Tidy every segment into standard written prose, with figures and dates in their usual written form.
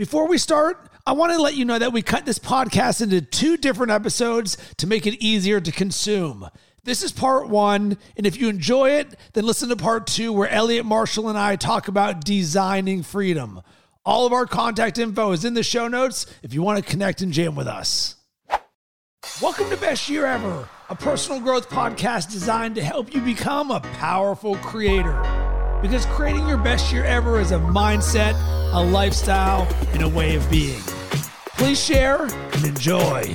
Before we start, I want to let you know that we cut this podcast into 2 different episodes to make it easier to consume. This is part 1, and if you enjoy it, then listen to part 2 where Elliot Marshall and I talk about designing freedom. All of our contact info is in the show notes if you want to connect and jam with us. Welcome to Best Year Ever, a personal growth podcast designed to help you become a powerful creator. Because creating your best year ever is a mindset, a lifestyle, and a way of being. Please share and enjoy.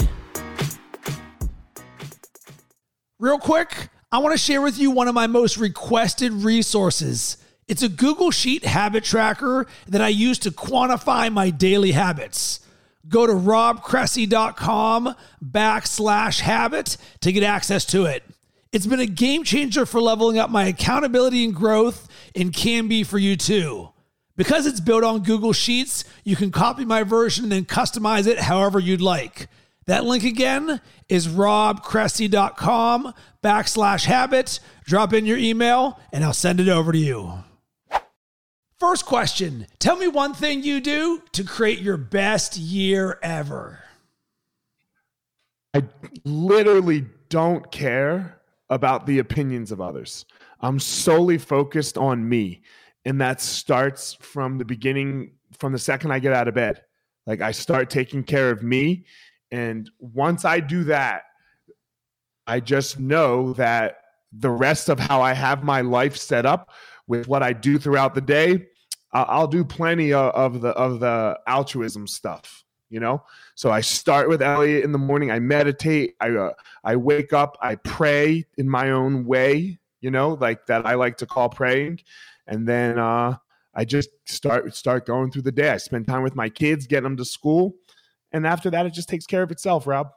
Real quick, I want to share with you one of my most requested resources. It's a Google Sheet habit tracker that I use to quantify my daily habits. Go to robcressy.com/habit to get access to it. It's been a game changer for leveling up my accountability and growth, and can be for you too. Because it's built on Google Sheets, you can copy my version and then customize it however you'd like. That link again is robcressy.com/habit. Drop in your email and I'll send it over to you. First question, tell me one thing you do to create your best year ever. I literally don't care about the opinions of others. I'm solely focused on me. And that starts from the beginning, from the second I get out of bed. Like, I start taking care of me. And once I do that, I just know that the rest of how I have my life set up with what I do throughout the day, I'll do plenty of the altruism stuff. You know, so I start with Elliot in the morning. I meditate. I wake up. I pray in my own way, you know, like that I like to call praying. And then I just start going through the day. I spend time with my kids, get them to school. And after that, it just takes care of itself, Rob.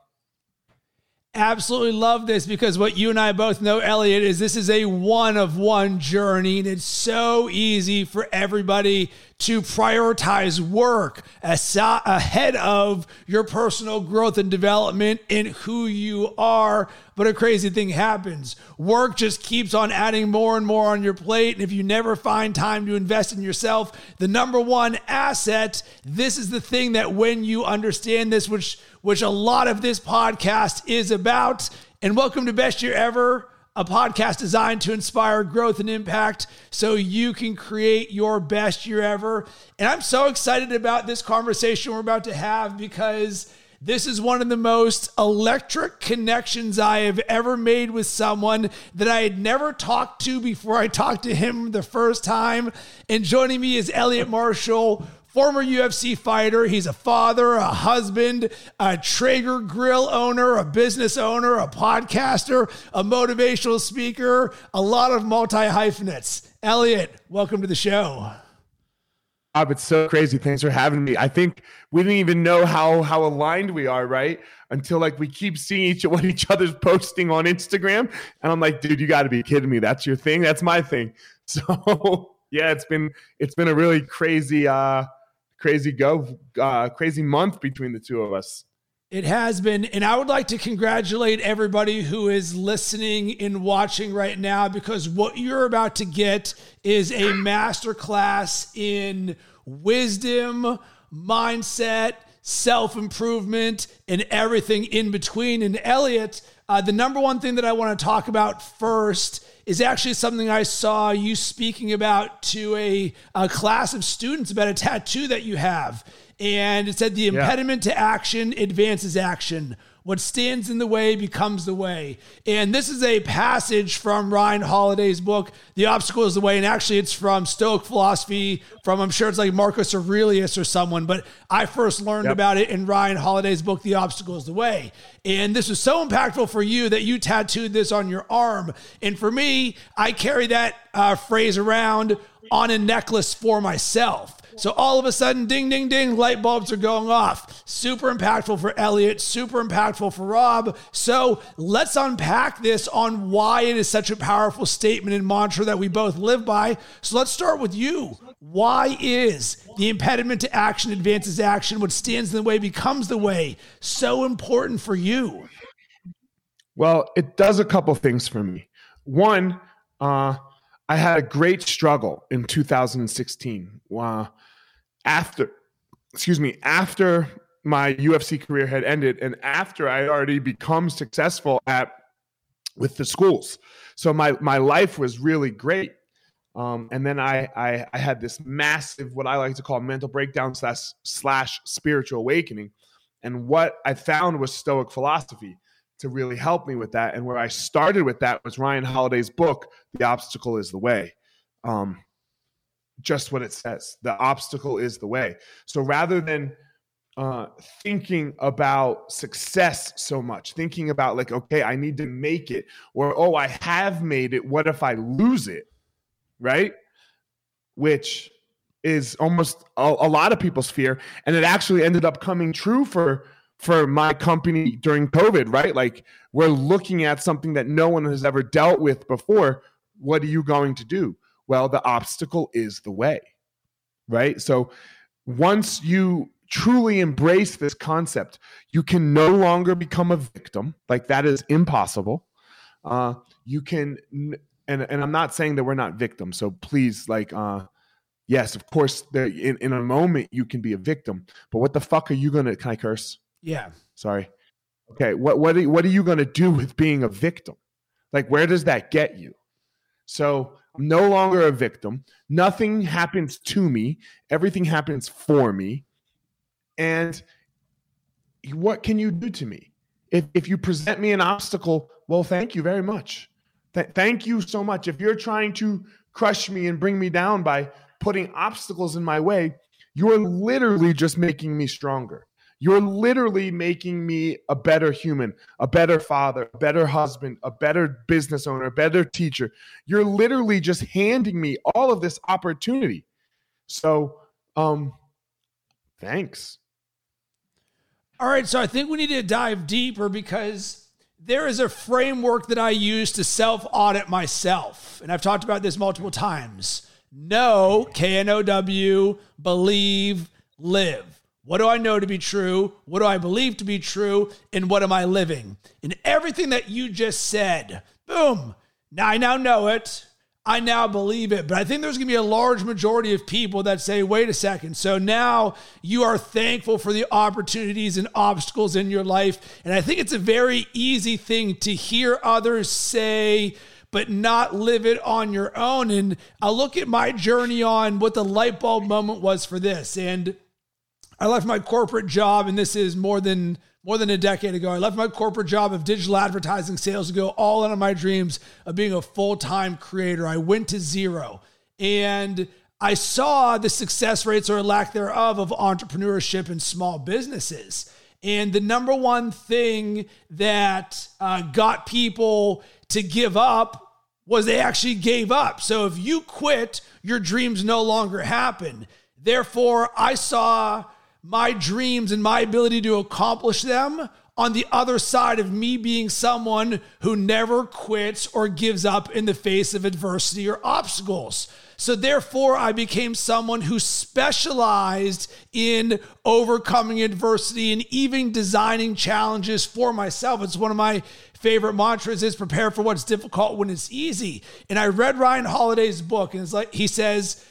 Absolutely love this, because what you and I both know, Elliot, is this is a one-of-one journey, and it's so easy for everybody to prioritize work ahead of your personal growth and development and who you are. But a crazy thing happens. Work just keeps on adding more and more on your plate. And if you never find time to invest in yourself, the number one asset, this is the thing that when you understand this, which a lot of this podcast is about. And welcome to Best Year Ever, a podcast designed to inspire growth and impact so you can create your best year ever. And I'm so excited about this conversation we're about to have, because this is one of the most electric connections I have ever made with someone that I had never talked to before I talked to him the first time. And joining me is Elliot Marshall, former UFC fighter. He's a father, a husband, a Traeger grill owner, a business owner, a podcaster, a motivational speaker, a lot of multi-hyphenates. Elliot, welcome to the show. It's so crazy. Thanks for having me. I think we didn't even know how aligned we are, right? Until like we keep seeing what each other's posting on Instagram. And I'm like, dude, you got to be kidding me. That's your thing. That's my thing. So yeah, it's been a really crazy month between the two of us. It has been, and I would like to congratulate everybody who is listening and watching right now, because what you're about to get is a masterclass in wisdom, mindset, self-improvement, and everything in between. And Elliot, the number one thing that I want to talk about first is actually something I saw you speaking about to a class of students about a tattoo that you have. And it said, the impediment to action advances action. What stands in the way becomes the way. And this is a passage from Ryan Holiday's book, The Obstacle is the Way. And actually it's from Stoic philosophy, I'm sure it's like Marcus Aurelius or someone, but I first learned about it in Ryan Holiday's book, The Obstacle is the Way. And this was so impactful for you that you tattooed this on your arm. And for me, I carry that phrase around on a necklace for myself. So all of a sudden, ding, ding, ding, light bulbs are going off. Super impactful for Elliot, super impactful for Rob. So let's unpack this on why it is such a powerful statement and mantra that we both live by. So let's start with you. Why is the impediment to action advances action? What stands in the way becomes the way so important for you? Well, it does a couple things for me. One, I had a great struggle in 2016. After excuse me, after my UFC career had ended and after I had already become successful at with the schools. So my life was really great. And then I had this massive, what I like to call mental breakdown slash spiritual awakening. And what I found was Stoic philosophy to really help me with that. And where I started with that was Ryan Holiday's book, The Obstacle is the Way. Just what it says, the obstacle is the way. So rather than thinking about success so much, thinking about like, okay, I need to make it, or, oh, I have made it. What if I lose it? Right? Which is almost a lot of people's fear. And it actually ended up coming true for my company during COVID, right? Like we're looking at something that no one has ever dealt with before. What are you going to do? Well, the obstacle is the way, right? So once you truly embrace this concept, you can no longer become a victim. Like that is impossible. You can, and I'm not saying that we're not victims. So please, like, yes, of course, in a moment you can be a victim. But what the fuck are you gonna? Can I curse? Yeah. Sorry. Okay. What are you gonna do with being a victim? Like, where does that get you? So I'm no longer a victim. Nothing happens to me. Everything happens for me. And what can you do to me? If you present me an obstacle, well, thank you very much. Thank you so much. If you're trying to crush me and bring me down by putting obstacles in my way, you're literally just making me stronger. You're literally making me a better human, a better father, a better husband, a better business owner, a better teacher. You're literally just handing me all of this opportunity. So, thanks. All right. So I think we need to dive deeper because there is a framework that I use to self-audit myself. And I've talked about this multiple times. Know, K-N-O-W, believe, live. What do I know to be true? What do I believe to be true? And what am I living? And everything that you just said, boom. Now I now know it. I now believe it. But I think there's going to be a large majority of people that say, wait a second. So now you are thankful for the opportunities and obstacles in your life. And I think it's a very easy thing to hear others say, but not live it on your own. And I look at my journey on what the light bulb moment was for this. And I left my corporate job, and this is more than a decade ago. I left my corporate job of digital advertising sales to go all in on my dreams of being a full-time creator. I went to zero, and I saw the success rates or lack thereof of entrepreneurship in small businesses. And the number one thing that got people to give up was they actually gave up. So if you quit, your dreams no longer happen. Therefore, I saw my dreams and my ability to accomplish them on the other side of me being someone who never quits or gives up in the face of adversity or obstacles. So therefore, I became someone who specialized in overcoming adversity and even designing challenges for myself. It's one of my favorite mantras is prepare for what's difficult when it's easy. And I read Ryan Holiday's book, and it's like he says,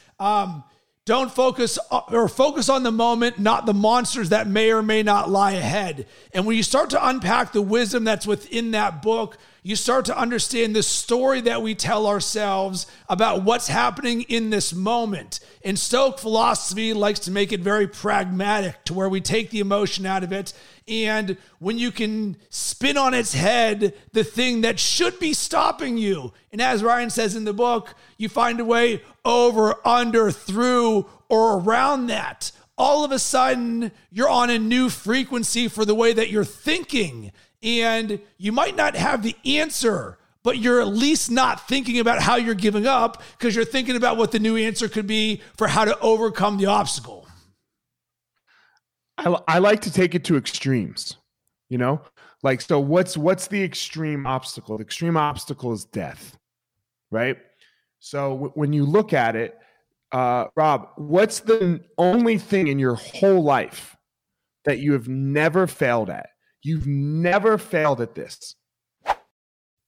don't focus on the moment, not the monsters that may or may not lie ahead. And when you start to unpack the wisdom that's within that book, you start to understand the story that we tell ourselves about what's happening in this moment. And Stoic philosophy likes to make it very pragmatic to where we take the emotion out of it. And when you can spin on its head the thing that should be stopping you, and as Ryan says in the book, you find a way over, under, through, or around that. All of a sudden, you're on a new frequency for the way that you're thinking. And you might not have the answer, but you're at least not thinking about how you're giving up because you're thinking about what the new answer could be for how to overcome the obstacle. I like to take it to extremes, you know? Like, so what's the extreme obstacle? The extreme obstacle is death, right? So when you look at it, Rob, what's the only thing in your whole life that you have never failed at? You've never failed at this.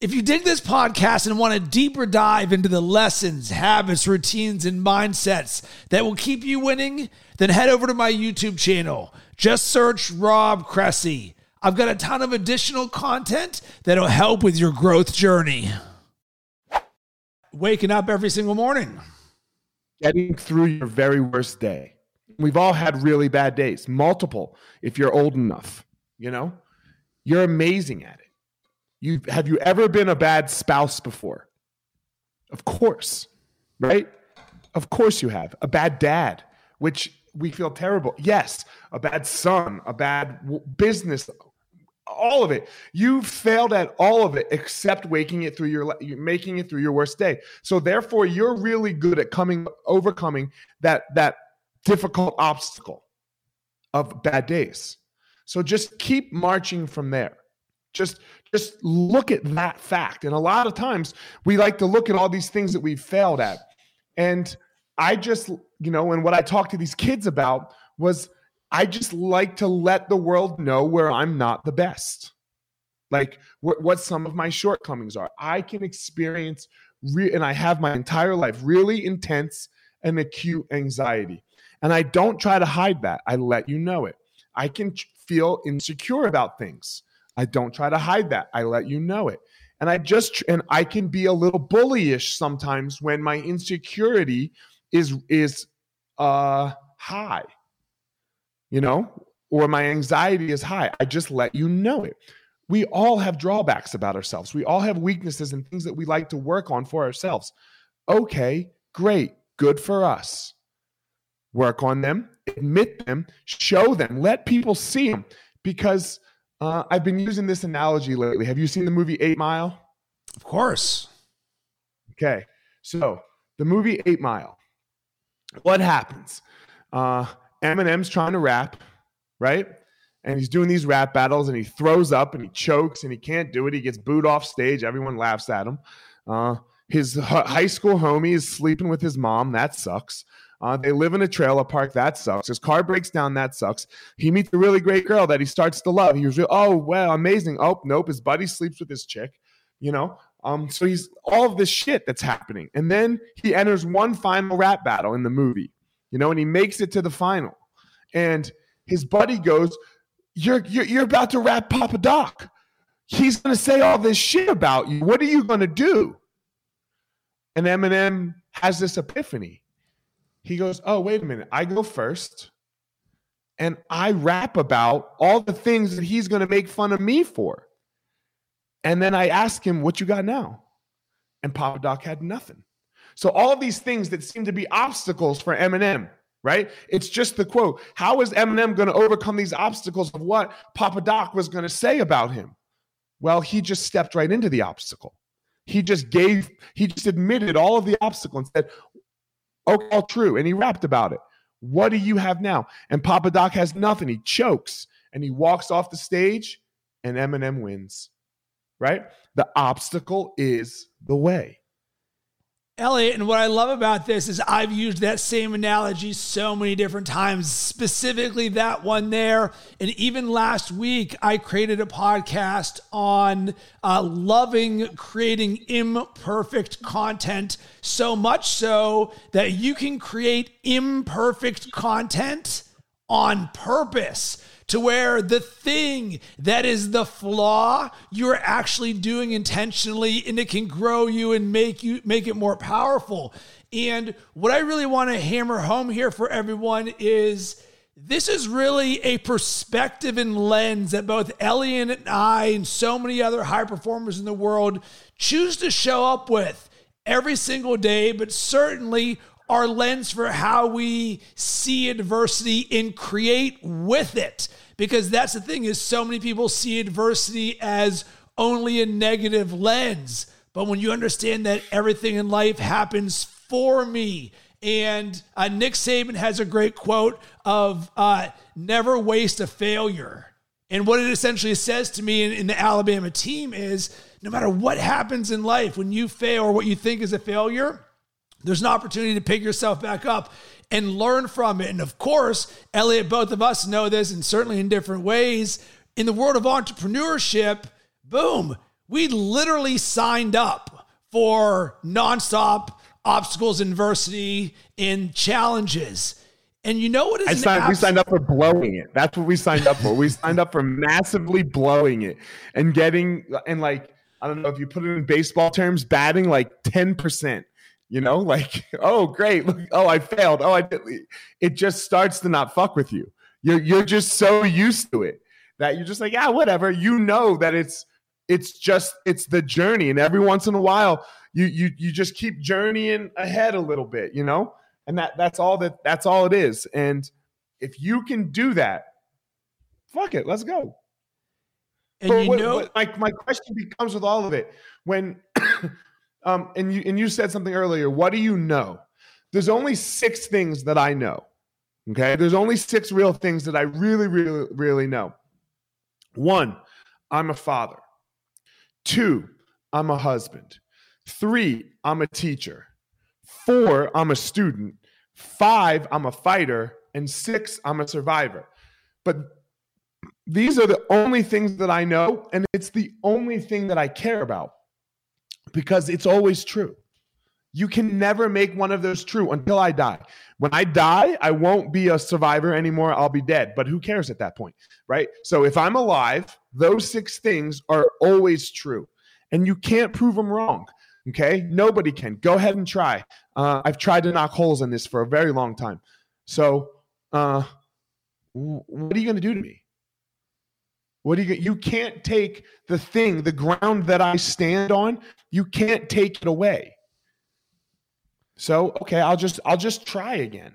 If you dig this podcast and want a deeper dive into the lessons, habits, routines, and mindsets that will keep you winning, then head over to my YouTube channel. Just search Rob Cressy. I've got a ton of additional content that'll help with your growth journey. Waking up every single morning. Getting through your very worst day. We've all had really bad days, multiple, if you're old enough, you know? You're amazing at it. Have you ever been a bad spouse before? Of course, right? Of course you have. A bad dad, which we feel terrible. Yes, a bad son, a bad business, all of it. You've failed at all of it except making it through your worst day. So therefore, you're really good at overcoming that difficult obstacle of bad days. So just keep marching from there. Just look at that fact. And a lot of times we like to look at all these things that we've failed at. And I just, and what I talked to these kids about was I just like to let the world know where I'm not the best. Like what some of my shortcomings are. I can experience, and I have my entire life, really intense and acute anxiety. And I don't try to hide that. I let you know it. I can feel insecure about things. I don't try to hide that. I let you know it. And I can be a little bullyish sometimes when my insecurity is high, or my anxiety is high. I just let you know it. We all have drawbacks about ourselves. We all have weaknesses and things that we like to work on for ourselves. Okay, great. Good for us. Work on them, admit them, show them, let people see them because I've been using this analogy lately. Have you seen the movie 8 Mile? Of course. Okay. So the movie 8 Mile, what happens? Eminem's trying to rap, right? And he's doing these rap battles and he throws up and he chokes and he can't do it. He gets booed off stage. Everyone laughs at him. His high school homie is sleeping with his mom. That sucks. They live in a trailer park. That sucks. His car breaks down. That sucks. He meets a really great girl that he starts to love. He was, oh, well, amazing. Oh, nope. His buddy sleeps with his chick, So he's all of this shit that's happening. And then he enters one final rap battle in the movie, and he makes it to the final. And his buddy goes, you're about to rap Papa Doc. He's going to say all this shit about you. What are you going to do? And Eminem has this epiphany. He goes, oh, wait a minute. I go first and I rap about all the things that he's going to make fun of me for. And then I ask him, what you got now? And Papa Doc had nothing. So all of these things that seem to be obstacles for Eminem, right? It's just the quote. How is Eminem going to overcome these obstacles of what Papa Doc was going to say about him? Well, he just stepped right into the obstacle. He just admitted all of the obstacle and said, okay, all true. And he rapped about it. What do you have now? And Papa Doc has nothing. He chokes and he walks off the stage and Eminem wins, right? The obstacle is the way. Elliot, and what I love about this is I've used that same analogy so many different times, specifically that one there. And even last week, I created a podcast on loving creating imperfect content, so much so that you can create imperfect content on purpose, to where the thing that is the flaw, you're actually doing intentionally, and it can grow you and make it more powerful. And what I really want to hammer home here for everyone is this is really a perspective and lens that both Elliot and I and so many other high performers in the world choose to show up with every single day, but certainly our lens for how we see adversity and create with it. Because that's the thing, is so many people see adversity as only a negative lens. But when you understand that everything in life happens for me, and Nick Saban has a great quote of never waste a failure. And what it essentially says to me in the Alabama team is no matter what happens in life, when you fail or what you think is a failure, there's an opportunity to pick yourself back up and learn from it. And of course, Elliot, both of us know this, and certainly in different ways. In the world of entrepreneurship, boom, We literally signed up for nonstop obstacles, adversity, and challenges. And you know what? We signed up for blowing it. That's what we signed up for. We signed up for massively blowing it and getting, and like, I don't know if you put it in baseball terms, batting like 10%, you know, like, oh, great. Oh, I failed. Oh, I did. It just starts to not fuck with you. You're just so used to it that you're just like, yeah, whatever. You know that it's the journey. And every once in a while, you just keep journeying ahead a little bit, you know? And that's all it is. And if you can do that, fuck it, let's go. And but my question becomes with all of it when, and you said something earlier. What do you know? There's only 6 things that I know. Okay, there's only 6 real things that I really, really, really know. 1, I'm a father. 2, I'm a husband. 3, I'm a teacher. 4, I'm a student. 5, I'm a fighter. And 6, I'm a survivor. But these are the only things that I know, and it's the only thing that I care about because it's always true. You can never make one of those true until I die. When I die, I won't be a survivor anymore. I'll be dead, but who cares at that point, right? So if I'm alive, those 6 things are always true, and you can't prove them wrong. Okay, nobody can. Go ahead and try. I've tried to knock holes in this for a very long time. So, what are you going to do to me? You can't take the thing, the ground that I stand on. You can't take it away. So, okay, I'll just try again.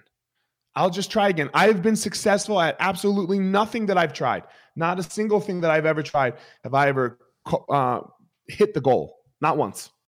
I've been successful at absolutely nothing that I've tried. Not a single thing that I've ever tried have I ever hit the goal. Not once.